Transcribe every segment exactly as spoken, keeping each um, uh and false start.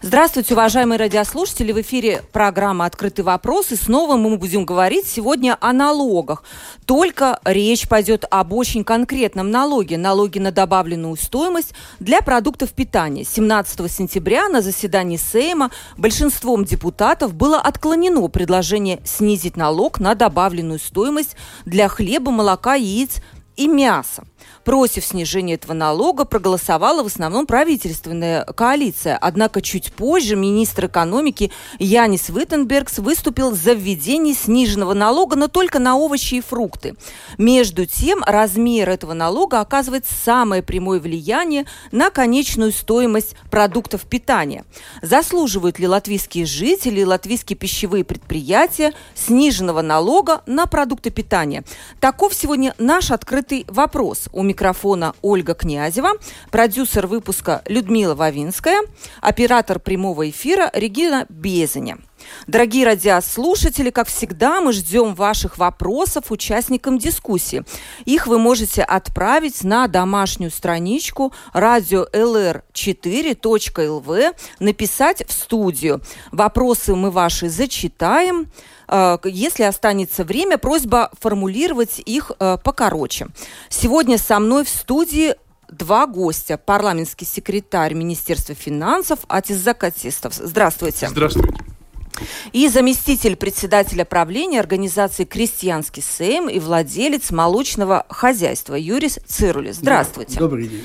Здравствуйте, уважаемые радиослушатели. В эфире программа «Открытый вопрос». И снова мы будем говорить сегодня о налогах. Только речь пойдет об очень конкретном налоге. Налоге на добавленную стоимость для продуктов питания. семнадцатого сентября на заседании Сейма большинством депутатов было отклонено предложение снизить налог на добавленную стоимость для хлеба, молока, яиц и мяса. Против снижения этого налога проголосовала в основном правительственная коалиция. Однако чуть позже министр экономики Янис Виттенбергс выступил за введение сниженного налога, но только на овощи и фрукты. Между тем, размер этого налога оказывает самое прямое влияние на конечную стоимость продуктов питания. Заслуживают ли латвийские жители и латвийские пищевые предприятия сниженного налога на продукты питания? Таков сегодня наш открытый вопрос. У микрофона Ольга Князева, продюсер выпуска Людмила Вавинская, оператор прямого эфира Регина Безеня. Дорогие радиослушатели, как всегда, мы ждем ваших вопросов участникам дискуссии. Их вы можете отправить на домашнюю страничку радио эл эр четыре точка эл ви, написать в студию. Вопросы мы ваши зачитаем. Если останется время, просьба формулировать их покороче. Сегодня со мной в студии два гостя. Парламентский секретарь Министерства финансов Атис Закатистов. Здравствуйте. Здравствуйте. И заместитель председателя правления организации «Крестьянский Сейм» и владелец молочного хозяйства Юрис Цирулис. Здравствуйте. Добрый день.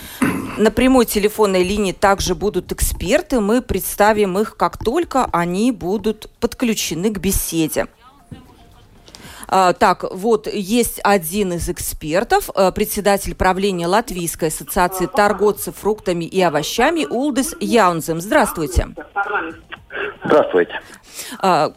На прямой телефонной линии также будут эксперты. Мы представим их, как только они будут подключены к беседе. Так, вот есть один из экспертов, председатель правления Латвийской ассоциации торговцев фруктами и овощами Улдис Яунзем. Здравствуйте. Здравствуйте.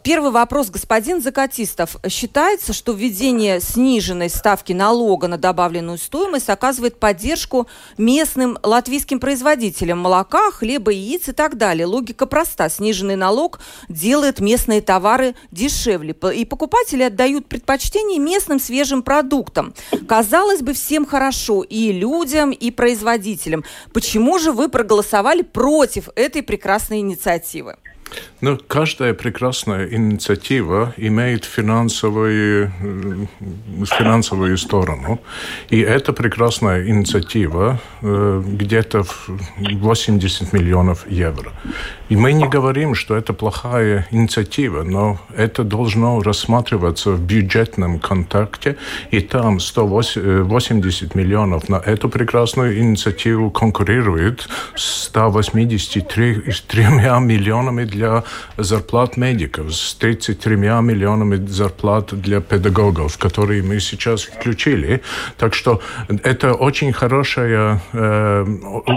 Первый вопрос, господин Закатистов. Считается, что введение сниженной ставки налога на добавленную стоимость оказывает поддержку местным латвийским производителям молока, хлеба, яиц и так далее. Логика проста. Сниженный налог делает местные товары дешевле. И покупатели отдают предпочтение местным свежим продуктам. Казалось бы, всем хорошо и людям, и производителям. Почему же вы проголосовали против этой прекрасной инициативы? Ну, каждая прекрасная инициатива имеет финансовую, финансовую сторону. И эта прекрасная инициатива э, где-то в восемьдесят миллионов евро. И мы не говорим, что это плохая инициатива, но это должно рассматриваться в бюджетном контексте. И там сто восемьдесят миллионов на эту прекрасную инициативу конкурирует с ста восьмидесятью тремя миллионами для для зарплат медиков, с тридцатью тремя миллионами зарплат для педагогов, которые мы сейчас включили. Так что это очень хорошая э,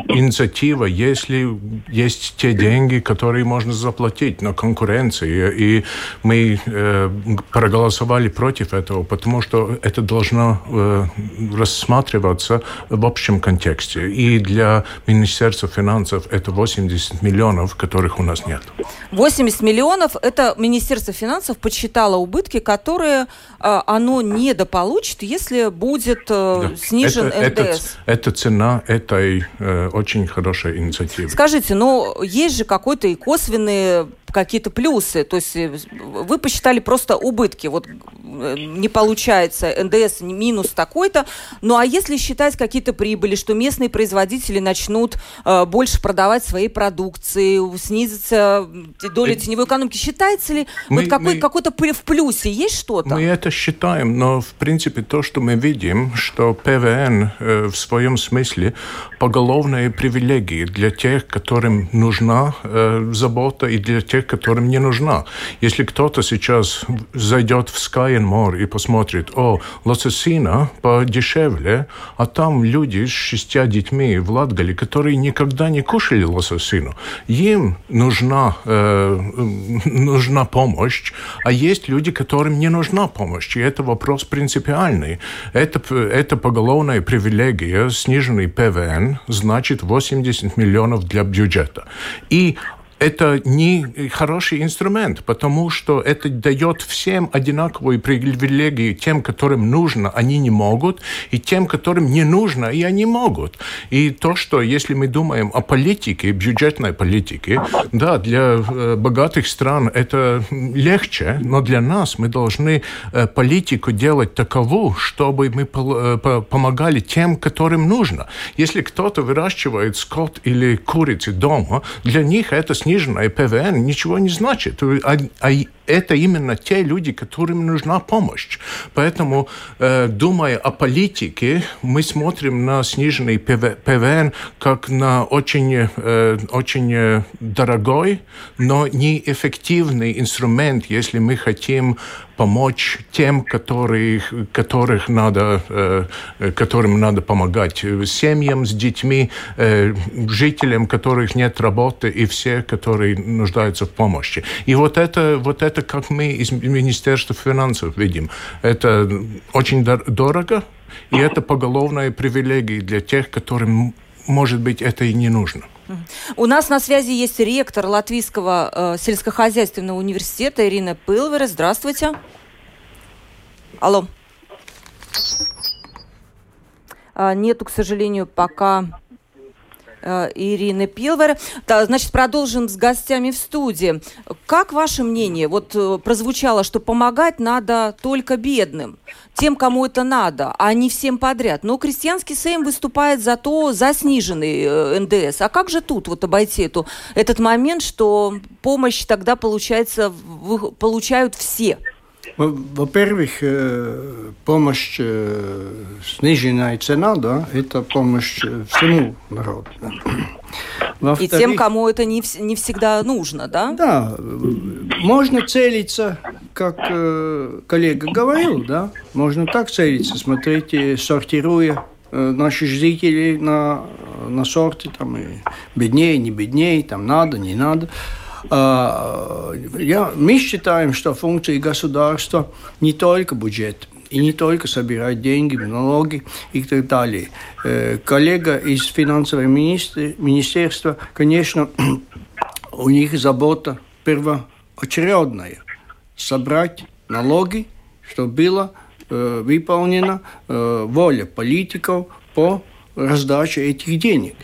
инициатива, если есть те деньги, которые можно заплатить на конкуренции. И мы э, проголосовали против этого, потому что это должно э, рассматриваться в общем контексте. И для Министерства финансов это восемьдесят миллионов, которых у нас нет. восемьдесят миллионов – это Министерство финансов подсчитало убытки, которые э, оно недополучит, если будет э, да. снижен это, эн дэ эс. Это, это цена этой э, очень хорошей инициативы. Скажите, но есть же какой-то и косвенные какие-то плюсы. То есть вы посчитали просто убытки. Вот не получается эн дэ эс минус такой-то. Ну а если считать какие-то прибыли, что местные производители начнут э, больше продавать свои продукции, снизится доля теневой экономики. Считается ли мы, вот какой, мы, какой-то в плюсе? Есть что-то? Мы это считаем, но, в принципе, то, что мы видим, что пэ вэ эн э, в своем смысле поголовные привилегии для тех, которым нужна э, забота, и для тех, тех, которым не нужна. Если кто-то сейчас зайдет в Sky and More и посмотрит, о, лососина подешевле, а там люди с шестью детьми в Латгале, которые никогда не кушали лососину, им нужна, э, нужна помощь, а есть люди, которым не нужна помощь, и это вопрос принципиальный. Это, это поголовная привилегия, сниженный пэ вэ эн, значит восемьдесят миллионов для бюджета. И это не хороший инструмент, потому что это дает всем одинаковые привилегии, тем, которым нужно, они не могут, и тем, которым не нужно, и они могут. И то, что если мы думаем о политике, бюджетной политике, да, для богатых стран это легче, но для нас мы должны политику делать такову, чтобы мы помогали тем, которым нужно. Если кто-то выращивает скот или курицы дома, для них это снижение. Сниженная пэ вэ эн ничего не значит. А, а это именно те люди, которым нужна помощь. Поэтому, э, думая о политике, мы смотрим на сниженный пэ вэ эн как на очень, э, очень дорогой, но неэффективный инструмент, если мы хотим помочь тем, которых, которых надо, э, которым надо помогать. Семьям с детьми, э, жителям, которых нет работы, и все, которые нуждаются в помощи. И вот это, вот это как мы из Министерства финансов видим. Это очень дорого, и это поголовная привилегия для тех, которым, может быть, это и не нужно. У нас на связи есть ректор Латвийского э, сельскохозяйственного университета Ирина Пылвере. Здравствуйте. Алло. А, нету, к сожалению, пока... Ирины Пилвер. Да, значит, продолжим с гостями в студии. Как ваше мнение? Вот прозвучало, что помогать надо только бедным, тем, кому это надо, а не всем подряд. Но Крестьянский Сейм выступает за то, за сниженный эн дэ эс. А как же тут вот обойти эту, этот момент, что помощь тогда получается, получают все? Во-первых, помощь, сниженная цена, да, это помощь всему народу. Да. Во-вторых, и тем, кому это не, не всегда нужно, да? Да, можно целиться, как коллега говорил, да, можно так целиться, смотрите, сортируя наших жителей на, на сорты, там, беднее, не беднее, там, надо, не надо. Я, мы считаем, что функции государства не только бюджет, и не только собирать деньги, налоги и так далее. Коллега из финансового министерства, конечно, у них забота первоочередная. Собрать налоги, чтобы была выполнена воля политиков по раздаче этих денег.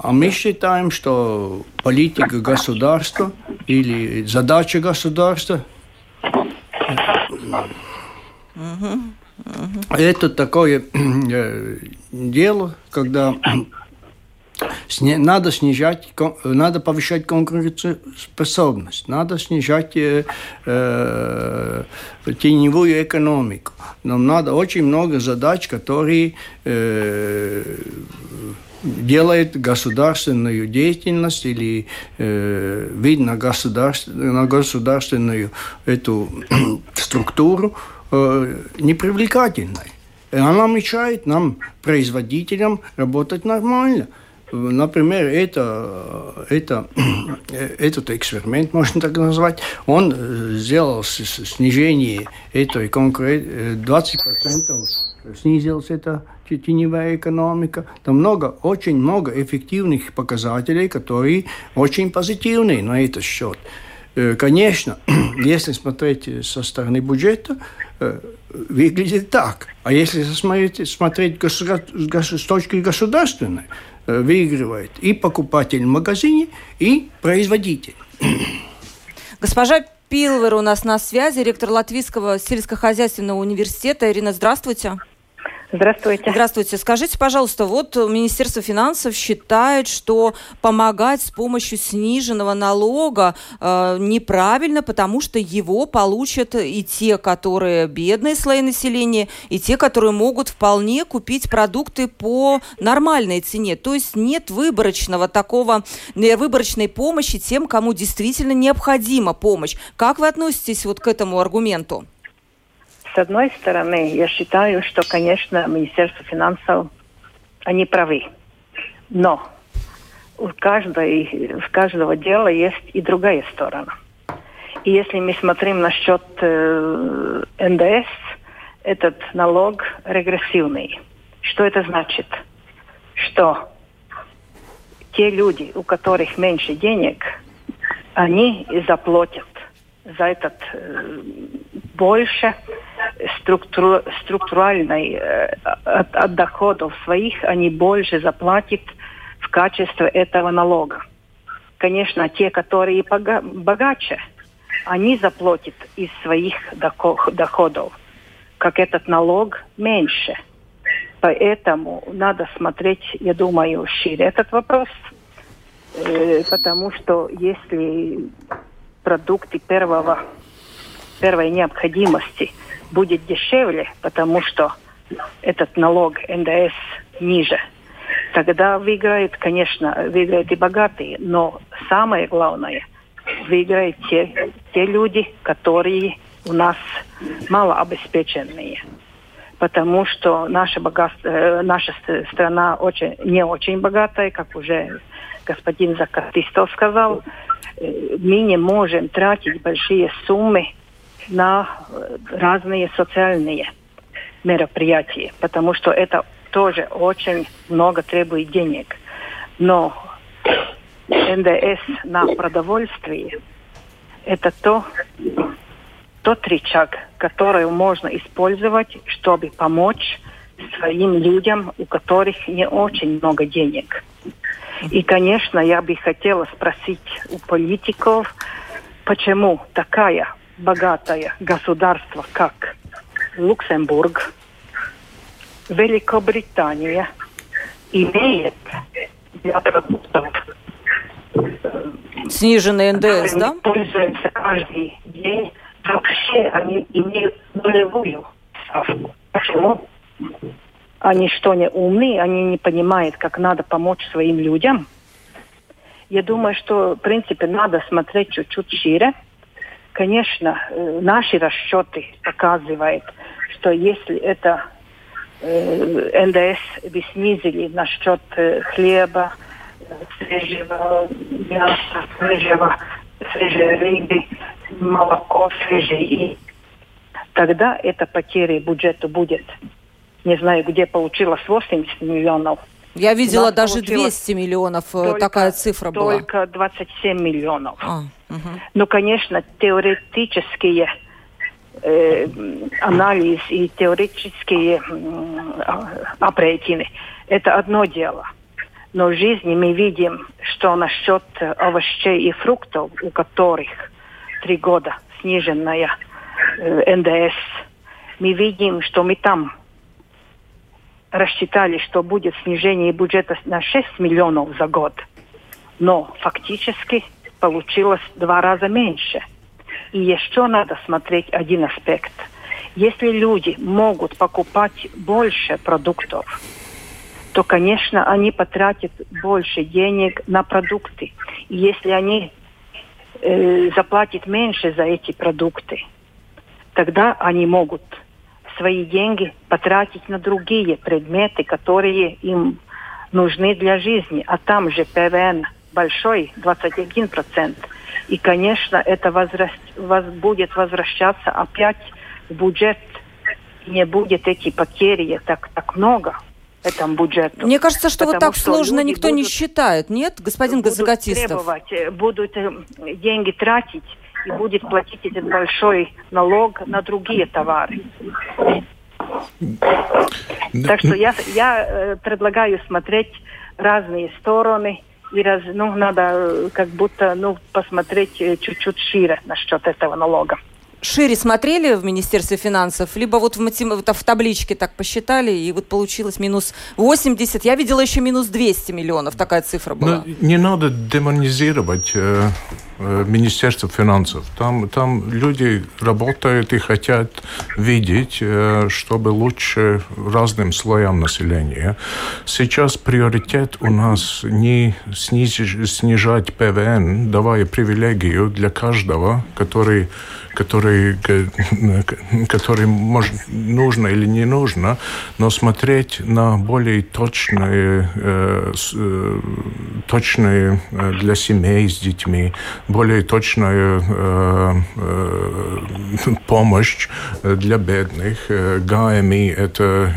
А мы считаем, что политика государства или задача государства uh-huh. Uh-huh. это такое дело, когда надо снижать, надо повышать конкурентоспособность, надо снижать э, э, теневую экономику. Нам надо очень много задач, которые э, делает государственную деятельность или э, вид на, государств, на государственную эту структуру э, непривлекательной. Она мешает нам, производителям, работать нормально. Например, это, это, этот эксперимент, можно так назвать, он сделал снижение этой конкуренции двадцать процентов, снизилась эта теневая экономика. Там много, очень много эффективных показателей, которые очень позитивные на этот счет. Конечно, если смотреть со стороны бюджета, выглядит так. А если смотреть с точки государственной, выигрывает и покупатель в магазине, и производитель. Госпожа Пилвер у нас на связи, ректор Латвийского сельскохозяйственного университета. Ирина, здравствуйте. Здравствуйте. Здравствуйте. Скажите, пожалуйста, вот Министерство финансов считает, что помогать с помощью сниженного налога э, неправильно, потому что его получат и те, которые бедные слои населения, и те, которые могут вполне купить продукты по нормальной цене. То есть нет выборочного такого, выборочной помощи тем, кому действительно необходима помощь. Как вы относитесь вот к этому аргументу? С одной стороны, я считаю, что, конечно, Министерство финансов, они правы. Но у каждой, у каждого дела есть и другая сторона. И если мы смотрим насчет э, эн дэ эс, этот налог регрессивный. Что это значит? Что те люди, у которых меньше денег, они заплатят за этот э, больше структуру, структуральной э, от, от доходов своих, они больше заплатят в качестве этого налога. Конечно, те, которые бога, богаче, они заплатят из своих доходов, как этот налог меньше. Поэтому надо смотреть, я думаю, шире этот вопрос, э, потому что если продукты первого, первой необходимости будет дешевле, потому что этот налог эн дэ эс ниже. Тогда выиграют, конечно, выиграют и богатые, но самое главное, выиграют те, те люди, которые у нас малообеспеченные. Потому что наша, богатство, наша страна очень, не очень богатая, как уже господин Закатистов сказал. Мы не можем тратить большие суммы на разные социальные мероприятия, потому что это тоже очень много требует денег. Но эн дэ эс на продовольствие – это то, тот рычаг, который можно использовать, чтобы помочь своим людям, у которых не очень много денег. И, конечно, я бы хотела спросить у политиков, почему такая богатое государство, как Люксембург, Великобритания, имеет для продуктов сниженный эн дэ эс, да? Пользуются каждый день. Вообще они имеют нулевую ставку. Почему? Они что, не умные? Они не понимают, как надо помочь своим людям? Я думаю, что, в принципе, надо смотреть чуть-чуть шире. Конечно, наши расчеты показывают, что если это э, эн дэ эс бы снизили насчет хлеба, свежего мяса, свежего, свежей рыбы, молоко, свежей яиц, тогда эта потеря бюджету будет. Не знаю, где получилось восемьдесят миллионов. Я видела даже двести миллионов, только, такая цифра была. Только двадцать семь миллионов. А, угу. Ну, конечно, теоретические э, анализы и теоретические э, определения – это одно дело. Но в жизни мы видим, что насчет овощей и фруктов, у которых три года сниженная э, эн дэ эс, мы видим, что мы там рассчитали, что будет снижение бюджета на шесть миллионов за год, но фактически получилось в два раза меньше. И еще надо смотреть один аспект. Если люди могут покупать больше продуктов, то, конечно, они потратят больше денег на продукты. И если они э, заплатят меньше за эти продукты, тогда они могут свои деньги потратить на другие предметы, которые им нужны для жизни. А там же пэ вэ эн большой, двадцать один процент. И, конечно, это возра... воз... будет возвращаться опять в бюджет. Не будет эти потери так, так много этому бюджету. Мне кажется, что вот так что сложно никто будут... не считает, нет, господин Газагатистов? Будут деньги тратить, и будет платить этот большой налог на другие товары. Так что я, я предлагаю смотреть разные стороны, и раз, ну, надо как будто ну, посмотреть чуть-чуть шире насчет этого налога. шире смотрели в Министерстве финансов, либо вот в, матем... в табличке так посчитали, и вот получилось минус восемьдесят. Я видела еще минус двести миллионов, такая цифра была. Но не надо демонизировать э, э, Министерство финансов. Там, там люди работают и хотят видеть, э, чтобы лучше разным слоям населения. Сейчас приоритет у нас не снизить, снижать ПВН, давая привилегию для каждого, который... Который, который может, нужно или не нужно, но смотреть на более точные, э, точные для семей с детьми, более точную э, э, помощь для бедных. ГАЭМИ – это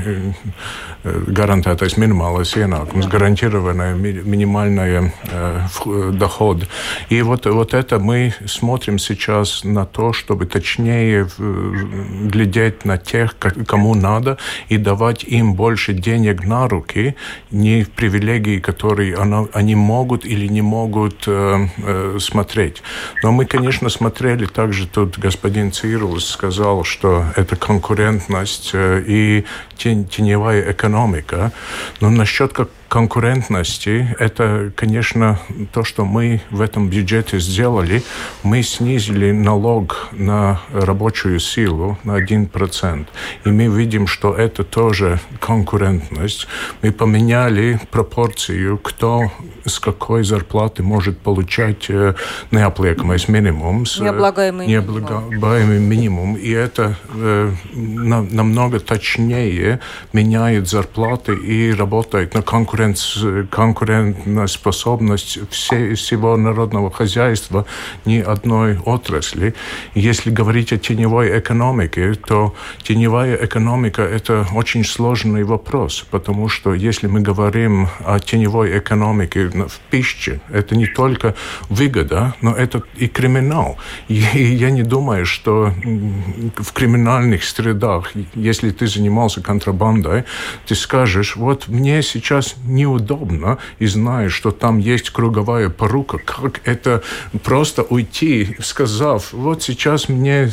гарантētais minimālais ienākums, гарантированный минимальный э, доход. И вот, вот это мы смотрим сейчас на то, что чтобы точнее глядеть на тех, кому надо, и давать им больше денег на руки, не привилегии, которые они могут или не могут смотреть. Но мы, конечно, смотрели также, тут господин Цирулис сказал, что это конкурентность и теневая экономика. Но насчет как конкурентности, это, конечно, то, что мы в этом бюджете сделали. Мы снизили налог на рабочую силу на один процент. И мы видим, что это тоже конкурентность. Мы поменяли пропорцию, кто с какой зарплаты может получать неоплакаемый минимум. Необлагаемый, необлагаемый минимум. минимум. И это э, на, намного точнее меняет зарплаты и работает на конкурентность. Конкурентоспособность всего народного хозяйства, ни одной отрасли. Если говорить о теневой экономике, то теневая экономика – это очень сложный вопрос, потому что если мы говорим о теневой экономике в пище, это не только выгода, но это и криминал. И я не думаю, что в криминальных средах, если ты занимался контрабандой, ты скажешь, вот мне сейчас неудобно, и знаю, что там есть круговая порука, как это просто уйти, сказав, вот сейчас мне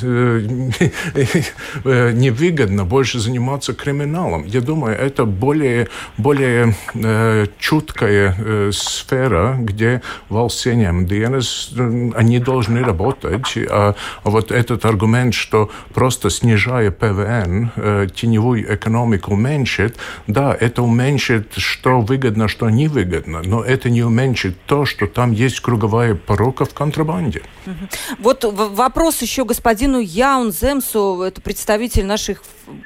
невыгодно больше заниматься криминалом. Я думаю, это более, более чуткая сфера, где valstsieņēmuma dienas, они должны работать. А вот этот аргумент, что просто снижая ПВН, теневую экономику уменьшит, да, это уменьшит, что выгодно, что невыгодно, но это не уменьшит то, что там есть круговая порука в контрабанде. Вот вопрос еще господину Яунземсу, это представитель наших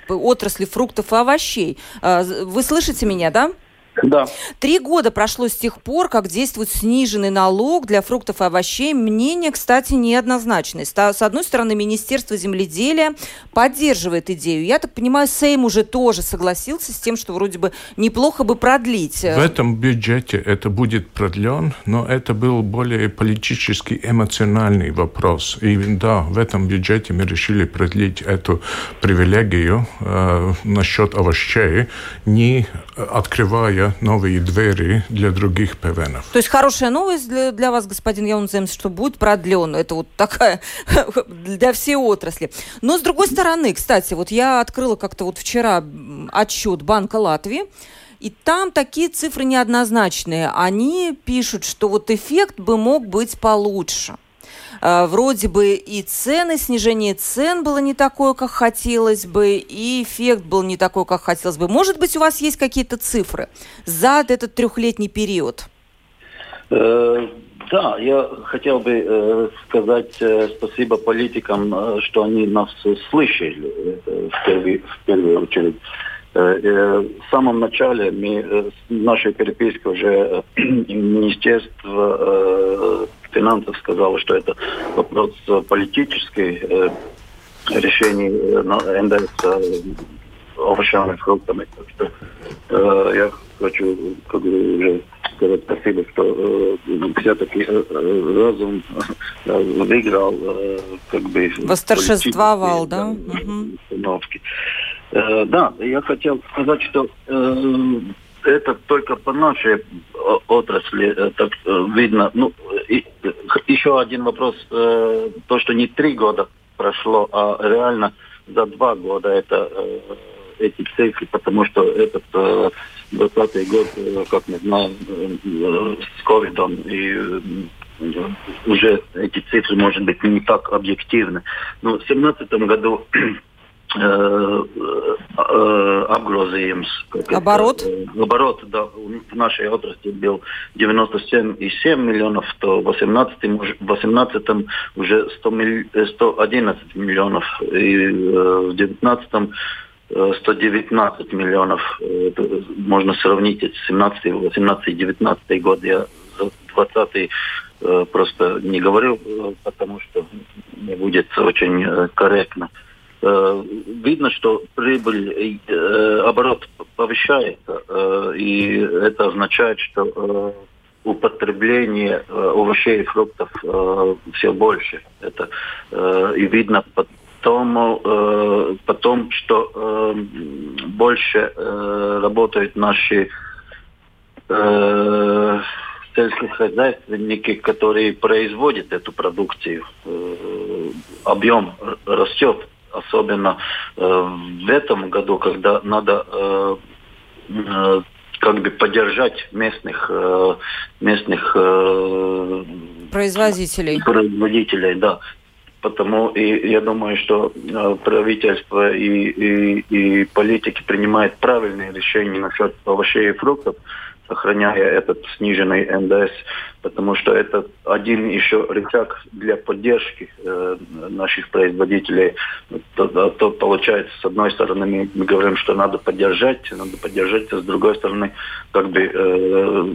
отраслей фруктов и овощей. Вы слышите меня, да? Да. Три года прошло с тех пор, как действует сниженный налог для фруктов и овощей. Мнение, кстати, неоднозначное. С одной стороны, Министерство земледелия поддерживает идею. Я так понимаю, Сейм уже тоже согласился с тем, что вроде бы неплохо бы продлить. В этом бюджете это будет продлен, но это был более политический, эмоциональный вопрос. И да, в этом бюджете мы решили продлить эту привилегию э, насчет овощей, не открывая новые двери для других ПВНов. То есть хорошая новость для, для вас, господин Яунземс, что будет продлен. Это вот такая для всей отрасли. Но с другой стороны, кстати, вот я открыла как-то вот вчера отчет Банка Латвии, и там такие цифры неоднозначные. Они пишут, что вот эффект бы мог быть получше. Вроде бы и цены, снижение цен было не такое, как хотелось бы, и эффект был не такой, как хотелось бы. Может быть, у вас есть какие-то цифры за этот трехлетний период? Да, я хотел бы сказать спасибо политикам, что они нас слышали в первую очередь. В самом начале мы, наша переписка уже министерство финансов сказало, что это вопрос политический, решений НДС овощами, фруктами. Я хочу, как уже сказать, спасибо, что все-таки разум выиграл, как бы восторжествовал, да? Установки. Да, я хотел сказать, что э, это только по нашей отрасли э, так э, видно. Ну, и, еще один вопрос, э, то, что не три года прошло, а реально за два года это, эти цифры, потому что этот двадцатый год, как мы знаем, с ковидом, и уже эти цифры, может быть, не так объективны. Но в семнадцатом году обгрозы, оборот? Оборот, да, в нашей отрасли был девяносто семь и семь миллионов, то в две тысячи восемнадцатом уже сто одиннадцать миллионов, и в две тысячи девятнадцатом сто девятнадцать миллионов. Можно сравнить с семнадцатый, восемнадцатый, девятнадцатый год. Я за двадцатый просто не говорю, потому что не будет очень корректно. Видно, что прибыль, оборот повышается, и это означает, что употребление овощей и фруктов все больше. Это и видно потом, потом что больше работают наши сельскохозяйственники, которые производят эту продукцию. Объем растет. Особенно э, в этом году, когда надо э, э, как бы поддержать местных, э, местных э, производителей. производителей, да. Потому и я думаю, что э, правительство и, и, и политики принимают правильные решения насчет овощей и фруктов, сохраняя этот сниженный эн дэ эс, потому что это один еще рычаг для поддержки э, наших производителей. То, да, то получается, с одной стороны, мы, мы говорим, что надо поддержать, надо поддержать, а с другой стороны, как бы э,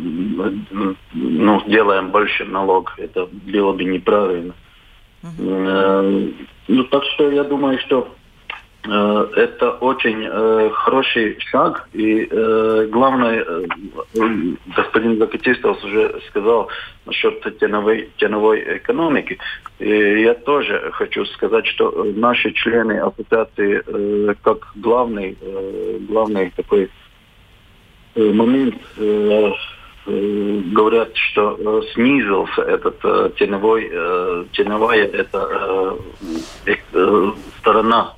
ну, делаем больше налог. Это было бы неправильно. Uh-huh. э, ну, так что я думаю, что это очень э, хороший шаг, и э, главное, э, господин Закатистов уже сказал насчет теневой, теневой экономики, и я тоже хочу сказать, что наши члены ассоциации э, как главный, э, главный такой э, момент э, э, говорят, что э, снизился этот э, теневой, э, теневая это, э, э, сторона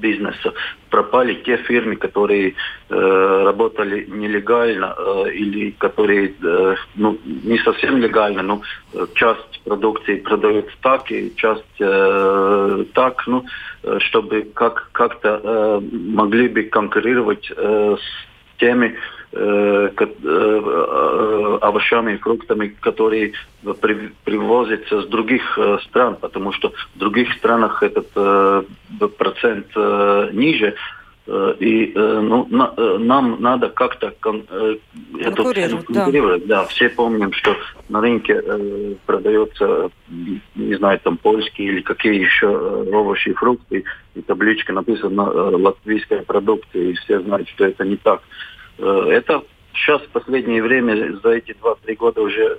бизнеса. Пропали те фирмы, которые э, работали нелегально э, или которые э, ну, не совсем легально, но часть продукции продают так и часть э, так, ну, чтобы как, как-то э, могли бы конкурировать э, с теми э, э, э, овощами и фруктами, которые при, привозятся с других э, стран, потому что в других странах этот э, процент э, ниже, э, и э, ну, на, э, нам надо как-то кон, э, конкурировать. Да. Да, все помним, что на рынке э, продается, не знаю, там польские или какие еще э, овощи и фрукты, и табличка написана э, латвийская продукция, и все знают, что это не так. Э, это сейчас в последнее время, за эти два-три года уже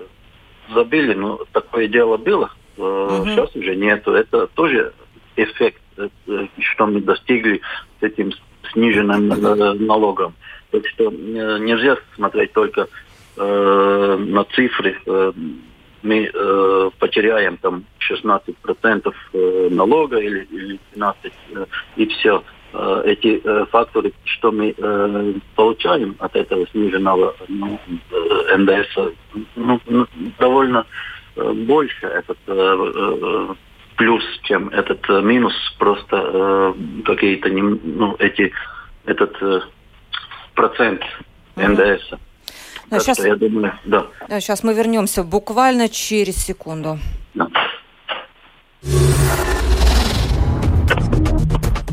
забили, но такое дело было, э, угу. Сейчас уже нету. Это тоже эффект, что мы достигли с этим сниженным налогом. Так что нельзя смотреть только э, на цифры. Мы э, потеряем там шестнадцать процентов налога или, или пятнадцать процентов, и все. Эти э, факторы, что мы э, получаем от этого сниженного ну, эн дэ эс, ну, довольно э, больше этот э, плюс, чем этот э, минус, просто э, какие-то ну, эти этот э, процент эн дэ эс. Да, сейчас, я думаю, да. Да, сейчас мы вернемся буквально через секунду. Да.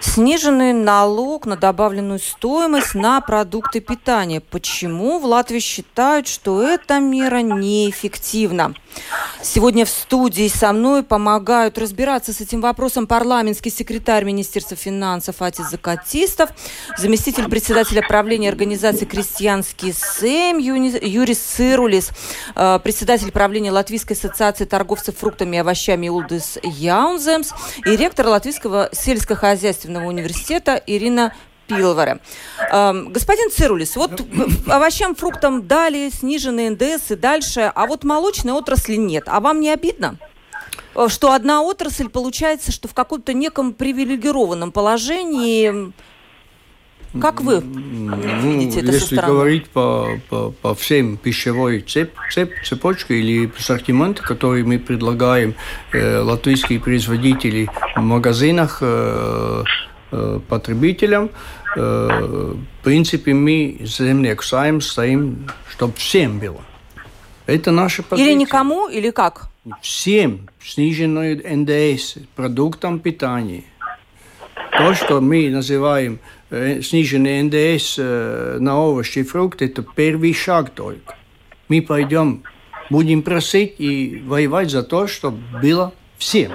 Сниженный налог на добавленную стоимость на продукты питания. Почему в Латвии считают, что эта мера неэффективна? Сегодня в студии со мной помогают разбираться с этим вопросом парламентский секретарь Министерства финансов Атис Закатистов, заместитель председателя правления организации «Крестьянский Сейм» Юрис Цирулис, председатель правления Латвийской ассоциации торговцев фруктами и овощами Улдис Яунземс и ректор Латвийского сельскохозяйственного университета Ирина Пиловара. Господин Цирулис, вот овощам, фруктам дали сниженные эн дэ эс и дальше, а вот молочной отрасли нет. А вам не обидно, что одна отрасль получается, что в каком-то неком привилегированном положении? Как вы видите это со стороны? Если говорить по, по, по всем пищевой цеп, цеп, цепочке или ассортимент, который мы предлагаем, э, латвийские производители в магазинах э, э, потребителям, э, в принципе, мы землексаем, стоим, чтобы всем было. Это наша позиция. Или никому, или как? Всем сниженную эн дэ эс продуктам питания. То, что мы называем сниженный эн дэ эс на овощи и фрукты, это первый шаг только. Мы пойдем, будем просить и воевать за то, чтобы было всем.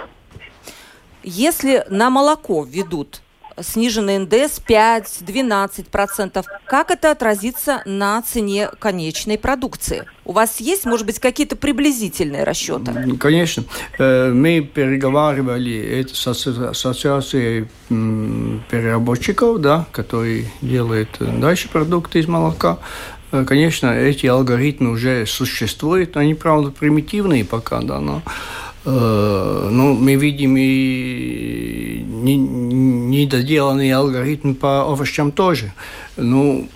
Если на молоко введут сниженный эн дэ эс пять-двенадцать процентов, как это отразится на цене конечной продукции? У вас есть, может быть, какие-то приблизительные расчеты? Конечно. Мы переговаривали это с ассоциацией переработчиков, да, которые делают дальше продукты из молока. Конечно, эти алгоритмы уже существуют, они, правда, примитивные пока, да, но... Ну, мы видим и недоделанные алгоритмы по овощам тоже. Ну,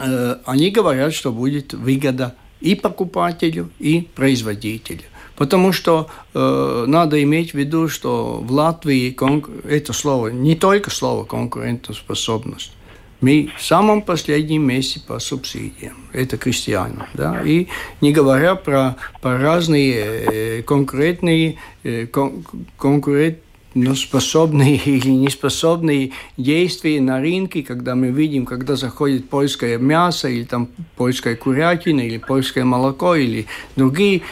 они говорят, что будет выгода и покупателю, и производителю. Потому что э, надо иметь в виду, что в Латвии конкур... это слово, не только слово конкурентоспособность. Мы в самом последнем месте по субсидиям. Это крестьянам. Да? И не говоря про, про разные э, конкурентные, э, кон, конкурентоспособные или неспособные действия на рынке, когда мы видим, когда заходит польское мясо, или там польская курятина, или польское молоко, или другие,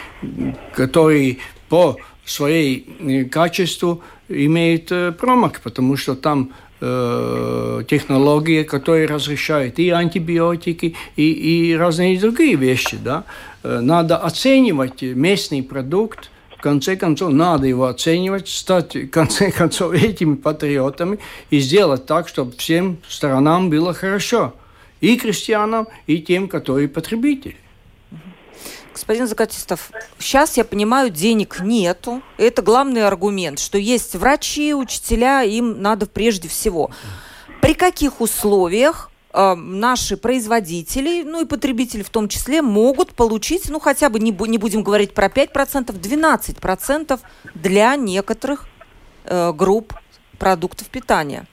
которые по своей качеству имеют промах, потому что там технологии, которые разрешают и антибиотики, и, и разные другие вещи. Да? Надо оценивать местный продукт, в конце концов, надо его оценивать, стать, в конце концов, этими патриотами и сделать так, чтобы всем сторонам было хорошо. И крестьянам, и тем, которые потребители. Господин Закатистов, сейчас, я понимаю, денег нету. Это главный аргумент, что есть врачи, учителя, им надо прежде всего. При каких условиях э, наши производители, ну и потребители в том числе, могут получить, ну хотя бы не, не будем говорить про пять процентов, двенадцать процентов для некоторых э, групп продуктов питания?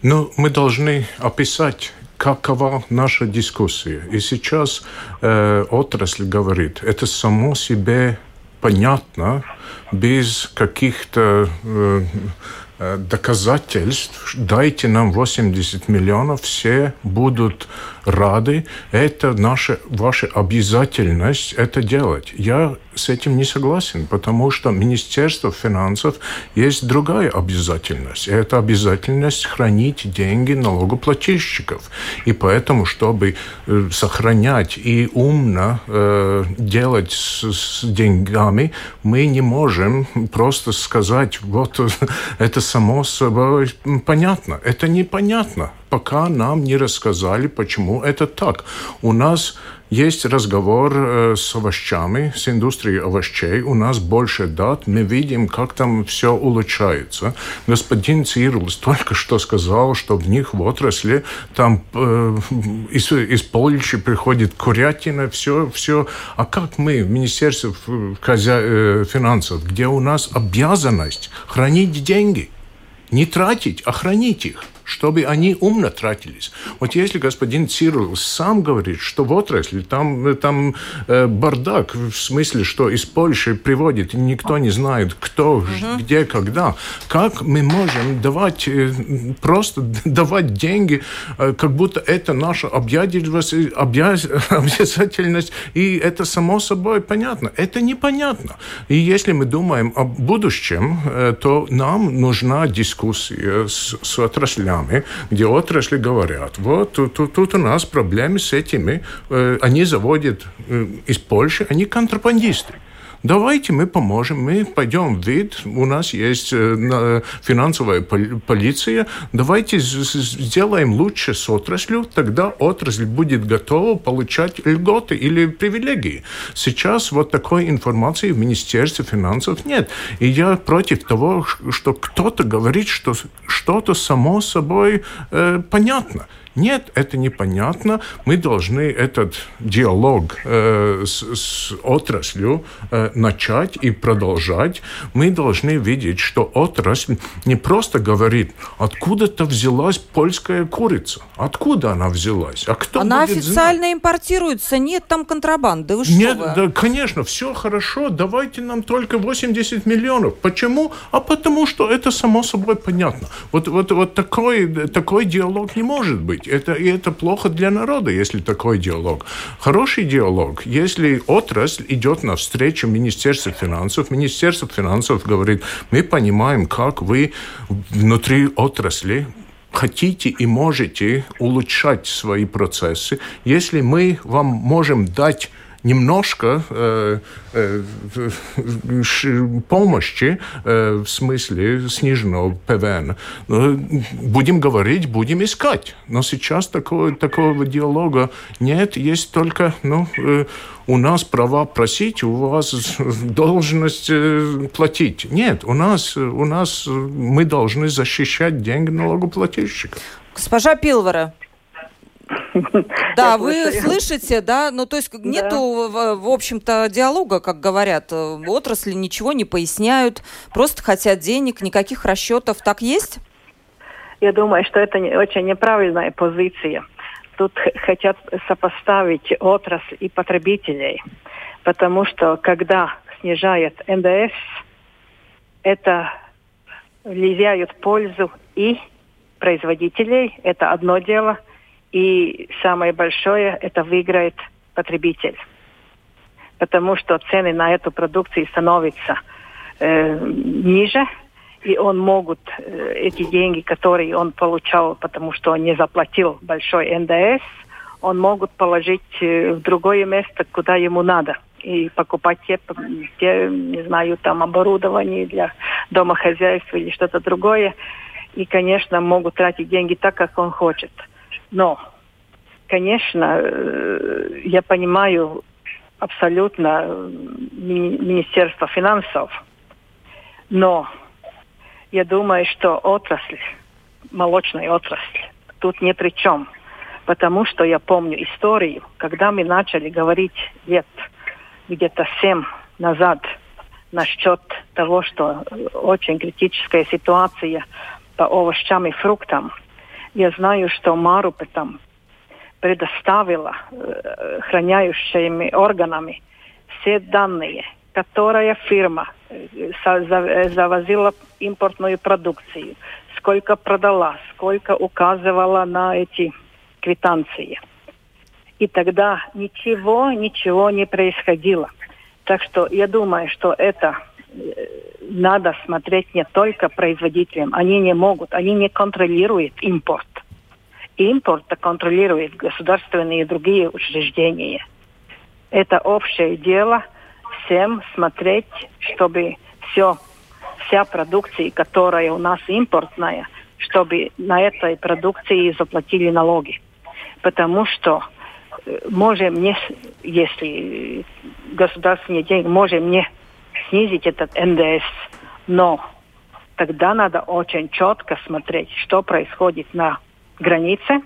Ну, мы должны описать, какова наша дискуссия. И сейчас э, отрасль говорит, это само себе понятно, без каких-то э, доказательств. Дайте нам восемьдесят миллионов, все будут рады. Это наша, ваша обязательность это делать. Я с этим не согласен, потому что Министерство финансов есть другая обязательность. Это обязательность хранить деньги налогоплательщиков. И поэтому, чтобы сохранять и умно э, делать с, с деньгами, мы не можем просто сказать, вот это само собой понятно. Это непонятно, пока нам не рассказали, почему это так. У нас есть разговор с овощами, с индустрией овощей. У нас больше дат. Мы видим, как там все улучшается. Господин Цирулис только что сказал, что в них в отрасли там э, из, из Польши приходит курятина, все, все. А как мы в Министерстве финансов, где у нас обязанность хранить деньги? Не тратить, а хранить их, чтобы они умно тратились. Вот если господин Цирулис сам говорит, что в отрасли там, там э, бардак, в смысле, что из Польши приводит, никто не знает, кто, uh-huh. где, когда, как мы можем давать, э, просто давать деньги, э, как будто это наша обязательность, обяз, обязательность, и это само собой понятно. Это непонятно. И если мы думаем о будущем, э, то нам нужна дискуссия с, с отраслями, где отрасли говорят, вот тут, тут, тут у нас проблемы с этими, они заводят из Польши, они контрабандисты. давайте мы поможем, мы пойдем в вид, у нас есть финансовая полиция, давайте сделаем лучше с отраслью, тогда отрасль будет готова получать льготы или привилегии. Сейчас вот такой информации в Министерстве финансов нет. И я против того, что кто-то говорит, что что-то само собой э, понятно. Нет, это непонятно. Мы должны этот диалог э, с, с отраслью э, начать и продолжать. Мы должны видеть, что отрасль не просто говорит, откуда-то взялась польская курица. Откуда она взялась? А кто она официально знать? Импортируется. Нет там контрабанды. Вы Нет, что да, вы? Конечно, все хорошо. Давайте нам только восемьдесят миллионов. Почему? А потому что это само собой понятно. Вот, вот, вот такой, такой диалог не может быть. Это, и это плохо для народа, если такой диалог. Хороший диалог, если отрасль идет навстречу Министерству финансов, Министерство финансов говорит, мы понимаем, как вы внутри отрасли хотите и можете улучшать свои процессы. Если мы вам можем дать немножко э, э, помощи э, в смысле сниженного ПВН. Будем говорить, будем искать. Но сейчас такого, такого диалога нет. Есть только ну, э, у нас права просить, у вас должность э, платить. Нет, у нас, у нас мы должны защищать деньги налогоплательщиков. Госпожа Пилвара. Да, я вы слышу. Слышите, да? Ну, то есть нету, да. в, в общем-то, диалога, как говорят. В отрасли ничего не поясняют, просто хотят денег, никаких расчетов. Так есть? Я думаю, что это очень неправильная позиция. Тут хотят сопоставить отрасль и потребителей, потому что, когда снижает эн дэ эс, это влияет пользу и производителей, это одно дело, и самое большое, это выиграет потребитель. Потому что цены на эту продукцию становятся э, ниже, и он может э, эти деньги, которые он получал, потому что он не заплатил большой эн дэ эс, он может положить э, в другое место, куда ему надо. И покупать те, те, не знаю, там оборудование для домохозяйства или что-то другое. И, конечно, могут тратить деньги так, как он хочет. Но, конечно, я понимаю абсолютно Министерство финансов, но я думаю, что отрасль, молочная отрасль, тут ни при чем. Потому что я помню историю, когда мы начали говорить лет где-то семь назад насчет того, что очень критическая ситуация по овощам и фруктам. Я знаю, что Марупе там предоставила э, храняющими органами все данные, которая фирма э, завозила импортную продукцию, сколько продала, сколько указывала на эти квитанции. И тогда ничего, ничего не происходило. Так что я думаю, что это э, надо смотреть не только производителям. Они не могут, они не контролируют импорт. Импорт контролирует государственные и другие учреждения. Это общее дело всем смотреть, чтобы все, вся продукция, которая у нас импортная, чтобы на этой продукции заплатили налоги. Потому что можем не, если государственные деньги, можем не снизить этот эн дэ эс, но тогда надо очень четко смотреть, что происходит на границе,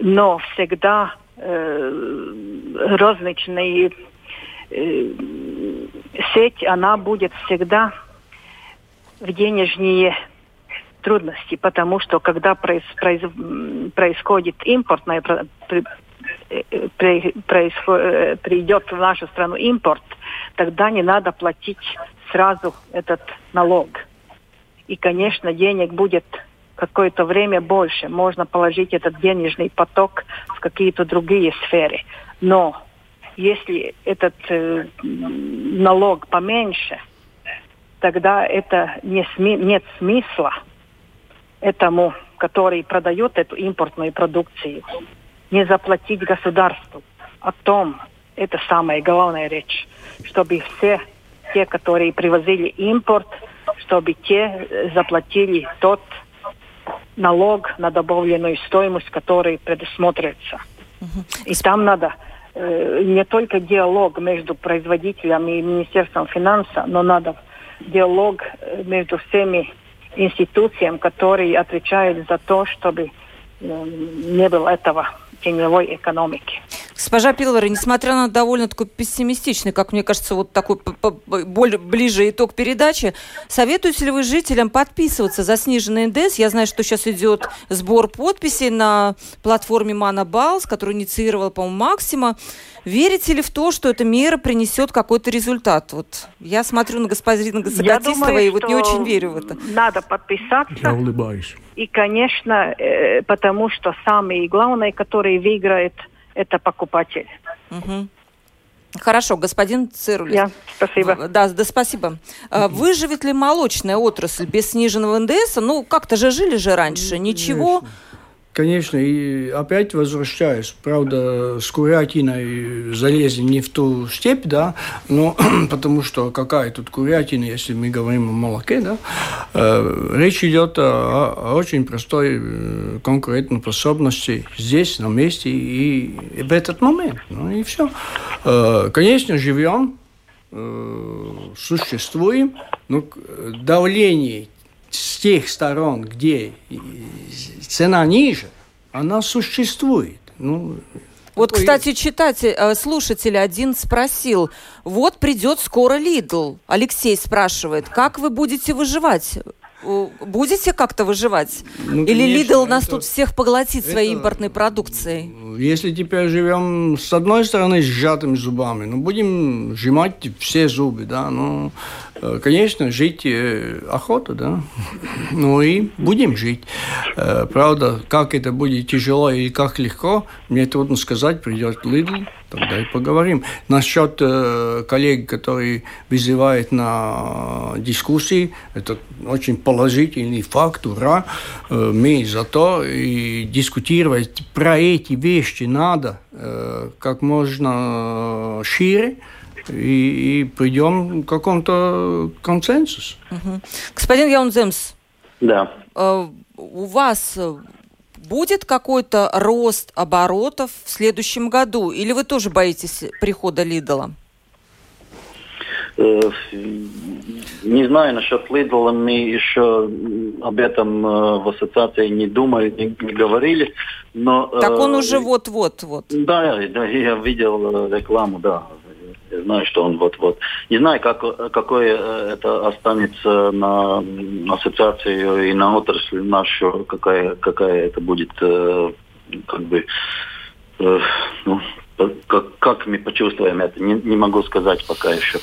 но всегда э, розничная э, сеть, она будет всегда в денежные трудности, потому что когда проис, проис, происходит импортное, при, при, происход, придет в нашу страну импорт, тогда не надо платить сразу этот налог. И, конечно, денег будет какое-то время больше. Можно положить этот денежный поток в какие-то другие сферы. Но если этот э, налог поменьше, тогда это не сми- нет смысла этому, который продает эту импортную продукцию, не заплатить государству. О том, это самая главная речь, чтобы все те, которые привозили импорт, чтобы те заплатили тот налог на добавленную стоимость, который предусмотрится. И там надо э, не только диалог между производителями и Министерством финансов, но надо диалог между всеми институциями, которые отвечают за то, чтобы э, не было этого теневой экономики. Госпожа Пилвер, несмотря на довольно-таки пессимистичный, как мне кажется, вот такой более ближе итог передачи, советуете ли вы жителям подписываться за сниженный эн дэ эс? Я знаю, что сейчас идет сбор подписей на платформе ManaBalls, которую инициировала, по-моему, Максима. Верите ли в то, что эта мера принесет какой-то результат? Вот я смотрю на господина Сагатистова и вот не очень верю в это. Надо подписаться. Я улыбаюсь. И, конечно, потому что самые главные, которые выиграют, это покупатель. Угу. Хорошо, господин Цирулис. Я, спасибо. Да, да, спасибо. Mm-hmm. Выживет ли молочная отрасль без сниженного эн дэ эс? Ну, как-то же жили же раньше, ничего. Конечно, Конечно. И опять возвращаюсь. Правда, с курятиной залезли не в ту степь, да, но потому что какая тут курятина, если мы говорим о молоке, да, э, речь идет о, о очень простой конкурентоспособности здесь, на месте и, и в этот момент. Ну и все. Э, конечно, живем, э, существуем, но давление с тех сторон, где цена ниже, она существует. Ну, вот, такой... кстати, читатель, слушатель один спросил, вот придет скоро Lidl. Алексей спрашивает, как вы будете выживать? Будете как-то выживать? Ну, или конечно, Lidl нас это, тут всех поглотит это, своей импортной продукцией? Если теперь живем с одной стороны с сжатыми зубами, ну, будем сжимать все зубы, да, ну, конечно, жить охота, да, ну, и будем жить. Правда, как это будет тяжело и как легко, мне трудно сказать, придет Lidl, тогда и поговорим. Насчет коллег, которые вызывают на дискуссии, это очень положительный факт, ура, мы за то, и дискутировать про эти вещи надо как можно шире, и, и придем к какому-то консенсусу. Угу. Господин Яунземс, да. У вас будет какой-то рост оборотов в следующем году? Или вы тоже боитесь прихода Лидла? Не знаю насчет Лидла, мы еще об этом в ассоциации не думали, не говорили, но... Так он уже вот-вот-вот. Да, да, я видел рекламу, да. Я знаю, что он вот-вот. Не знаю, как, какое это останется на ассоциацию и на отрасль нашу, какая, какая это будет, э, как бы, э, ну, как, как мы почувствуем это, не, не могу сказать пока еще.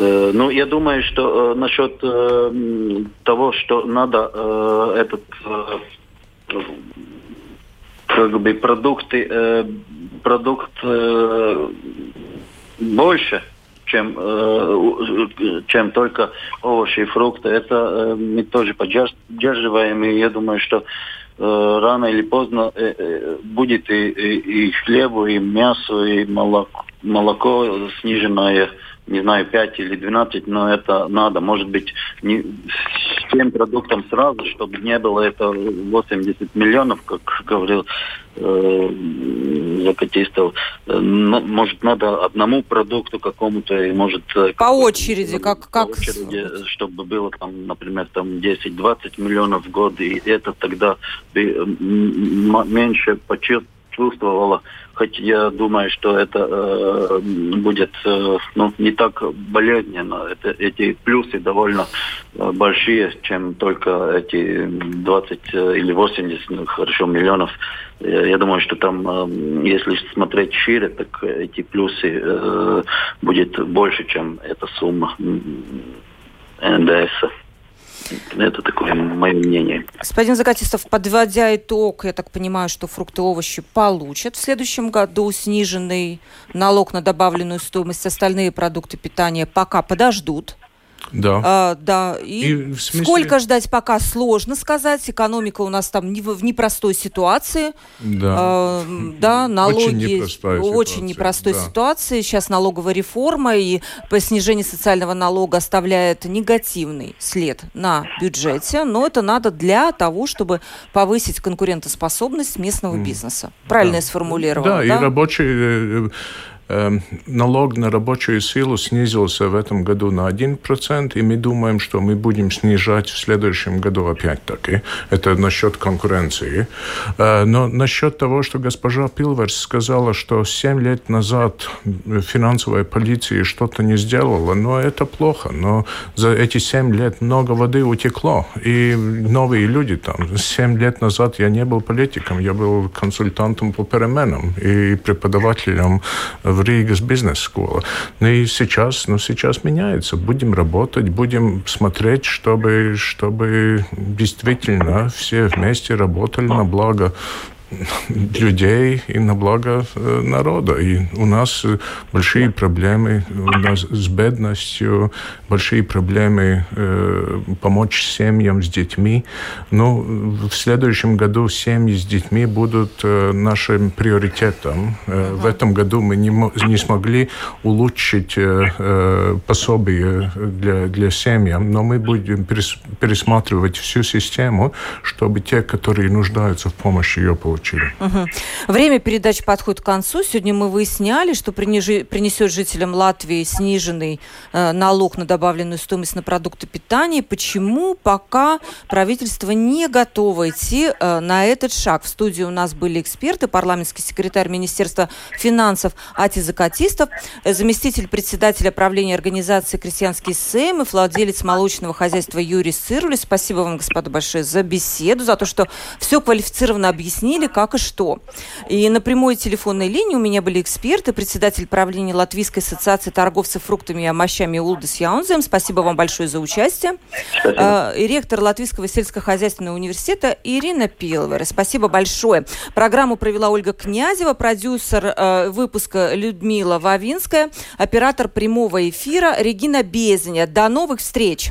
Э, ну, я думаю, что э, насчет э, того, что надо э, этот, э, как бы, продукты, э, продукт... Э, больше, чем, э, чем только овощи и фрукты. Это э, мы тоже поддерживаем, и я думаю, что э, рано или поздно э, э, будет и, и, и хлебу, и мясо, и молоко, молоко сниженное, не знаю, пять или двенадцать, но это надо. Может быть, не с тем продуктом сразу, чтобы не было это восемьдесят миллионов, как говорил э, Закатистов. Но, может, надо одному продукту какому-то, и может... По очереди, как... По очереди, как... чтобы было, там, например, там десять-двадцать миллионов в год, и это тогда меньше почет чувствовала, хоть я думаю, что это э, будет э, ну, не так болезненно. Это, эти плюсы довольно э, большие, чем только эти двадцать или восемьдесят, ну, хорошо, миллионов. Я, я думаю, что там, э, если смотреть шире, так эти плюсы э, будет больше, чем эта сумма эн дэ эс. Это такое мое мнение. Господин Закатистов, подводя итог, я так понимаю, что фрукты и овощи получат в следующем году сниженный налог на добавленную стоимость, остальные продукты питания пока подождут. Да. А, да. И, и в смысле... сколько ждать пока, сложно сказать. Экономика у нас там в непростой ситуации. Да. А, да, налоги. Очень непростая ситуация. Очень непростой да. ситуации. Сейчас налоговая реформа, и снижение социального налога оставляет негативный след на бюджете. Но это надо для того, чтобы повысить конкурентоспособность местного бизнеса. Правильно да. я сформулировала? Да, да? и рабочие... налог на рабочую силу снизился в этом году на один процент, и мы думаем, что мы будем снижать в следующем году опять-таки. Это насчет конкуренции. Но насчет того, что госпожа Пилверс сказала, что семь лет назад финансовая полиция что-то не сделала, но это плохо. Но за эти семь лет много воды утекло, и новые люди там. семь лет назад я не был политиком, я был консультантом по переменам и преподавателем в Риге бизнес-школа. Ну и сейчас, ну сейчас меняется. Будем работать, будем смотреть, чтобы, чтобы действительно все вместе работали на благо людей и на благо народа. И у нас большие проблемы у нас с бедностью, большие проблемы э, помочь семьям с детьми. Но в следующем году семьи с детьми будут э, нашим приоритетом. Э, в этом году мы не, не смогли улучшить э, пособие для, для семьи, но мы будем пересматривать всю систему, чтобы те, которые нуждаются в помощи, ее получили. Угу. Время передачи подходит к концу. Сегодня мы выясняли, что принежи, принесет жителям Латвии сниженный э, налог на добавленную стоимость на продукты питания. Почему пока правительство не готово идти э, на этот шаг? В студии у нас были эксперты, парламентский секретарь Министерства финансов Атис Закатистов, э, заместитель председателя правления организации «Крестьянский Сейм» и владелец молочного хозяйства Юрис Цирулис. Спасибо вам, господа, большое за беседу, за то, что все квалифицированно объяснили, как и что. И на прямой телефонной линии у меня были эксперты, председатель правления Латвийской ассоциации торговцев фруктами и овощами Улдис Яунзем. Спасибо вам большое за участие. Спасибо. И ректор Латвийского сельскохозяйственного университета Ирина Пилвере. Спасибо большое. Программу провела Ольга Князева, продюсер выпуска Людмила Вавинская, оператор прямого эфира Регина Безеня. До новых встреч!